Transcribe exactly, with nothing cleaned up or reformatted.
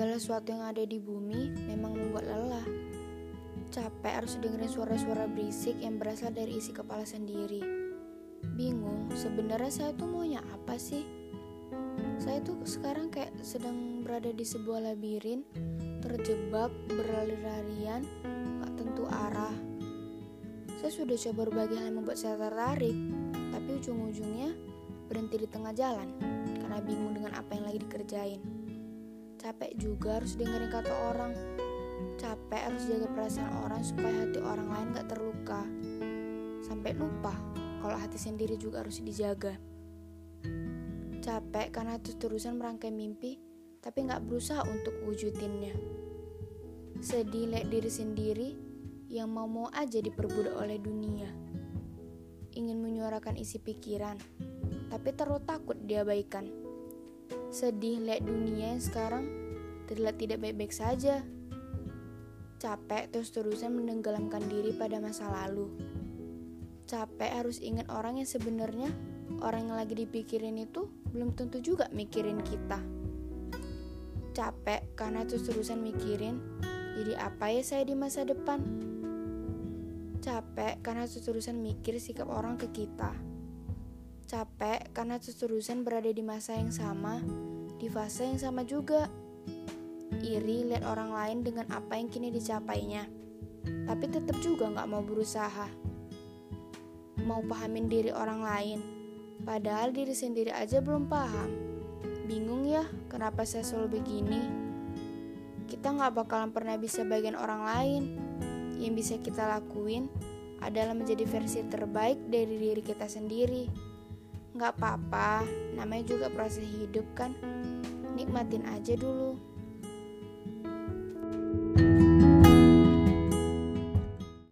Segala sesuatu yang ada di bumi memang membuat lelah. Capek harus dengerin suara-suara berisik yang berasal dari isi kepala sendiri. Bingung, sebenarnya saya tuh maunya apa sih? Saya tuh sekarang kayak sedang berada di sebuah labirin, terjebak, berlari-larian, gak tentu arah. Saya sudah coba berbagai hal yang membuat saya tertarik, tapi ujung-ujungnya berhenti di tengah jalan, karena bingung dengan apa yang lagi dikerjain. Capek juga harus dengerin kata orang. Capek harus jaga perasaan orang supaya hati orang lain gak terluka. Sampai lupa kalau hati sendiri juga harus dijaga. Capek karena terus-terusan merangkai mimpi, tapi gak berusaha untuk wujudinnya. Sedih lihat diri sendiri yang mau-mau aja diperbudak oleh dunia. Ingin menyuarakan isi pikiran, tapi terlalu takut diabaikan. Sedih lihat dunia yang sekarang terlihat tidak baik-baik saja. Capek terus-terusan menenggelamkan diri pada masa lalu. Capek harus ingat orang yang sebenarnya, orang yang lagi dipikirin itu belum tentu juga mikirin kita. Capek karena terus-terusan mikirin, jadi apa ya saya di masa depan? Capek karena terus-terusan mikir sikap orang ke kita. Capek karena terus-terusan berada di masa yang sama, di fase yang sama juga. Iri lihat orang lain dengan apa yang kini dicapainya, tapi tetap juga gak mau berusaha. Mau pahamin diri orang lain, padahal diri sendiri aja belum paham. Bingung ya kenapa saya selalu begini. Kita gak bakalan pernah bisa bagian orang lain. Yang bisa kita lakuin adalah menjadi versi terbaik dari diri kita sendiri. Gak apa-apa, namanya juga proses hidup kan. Nikmatin aja dulu.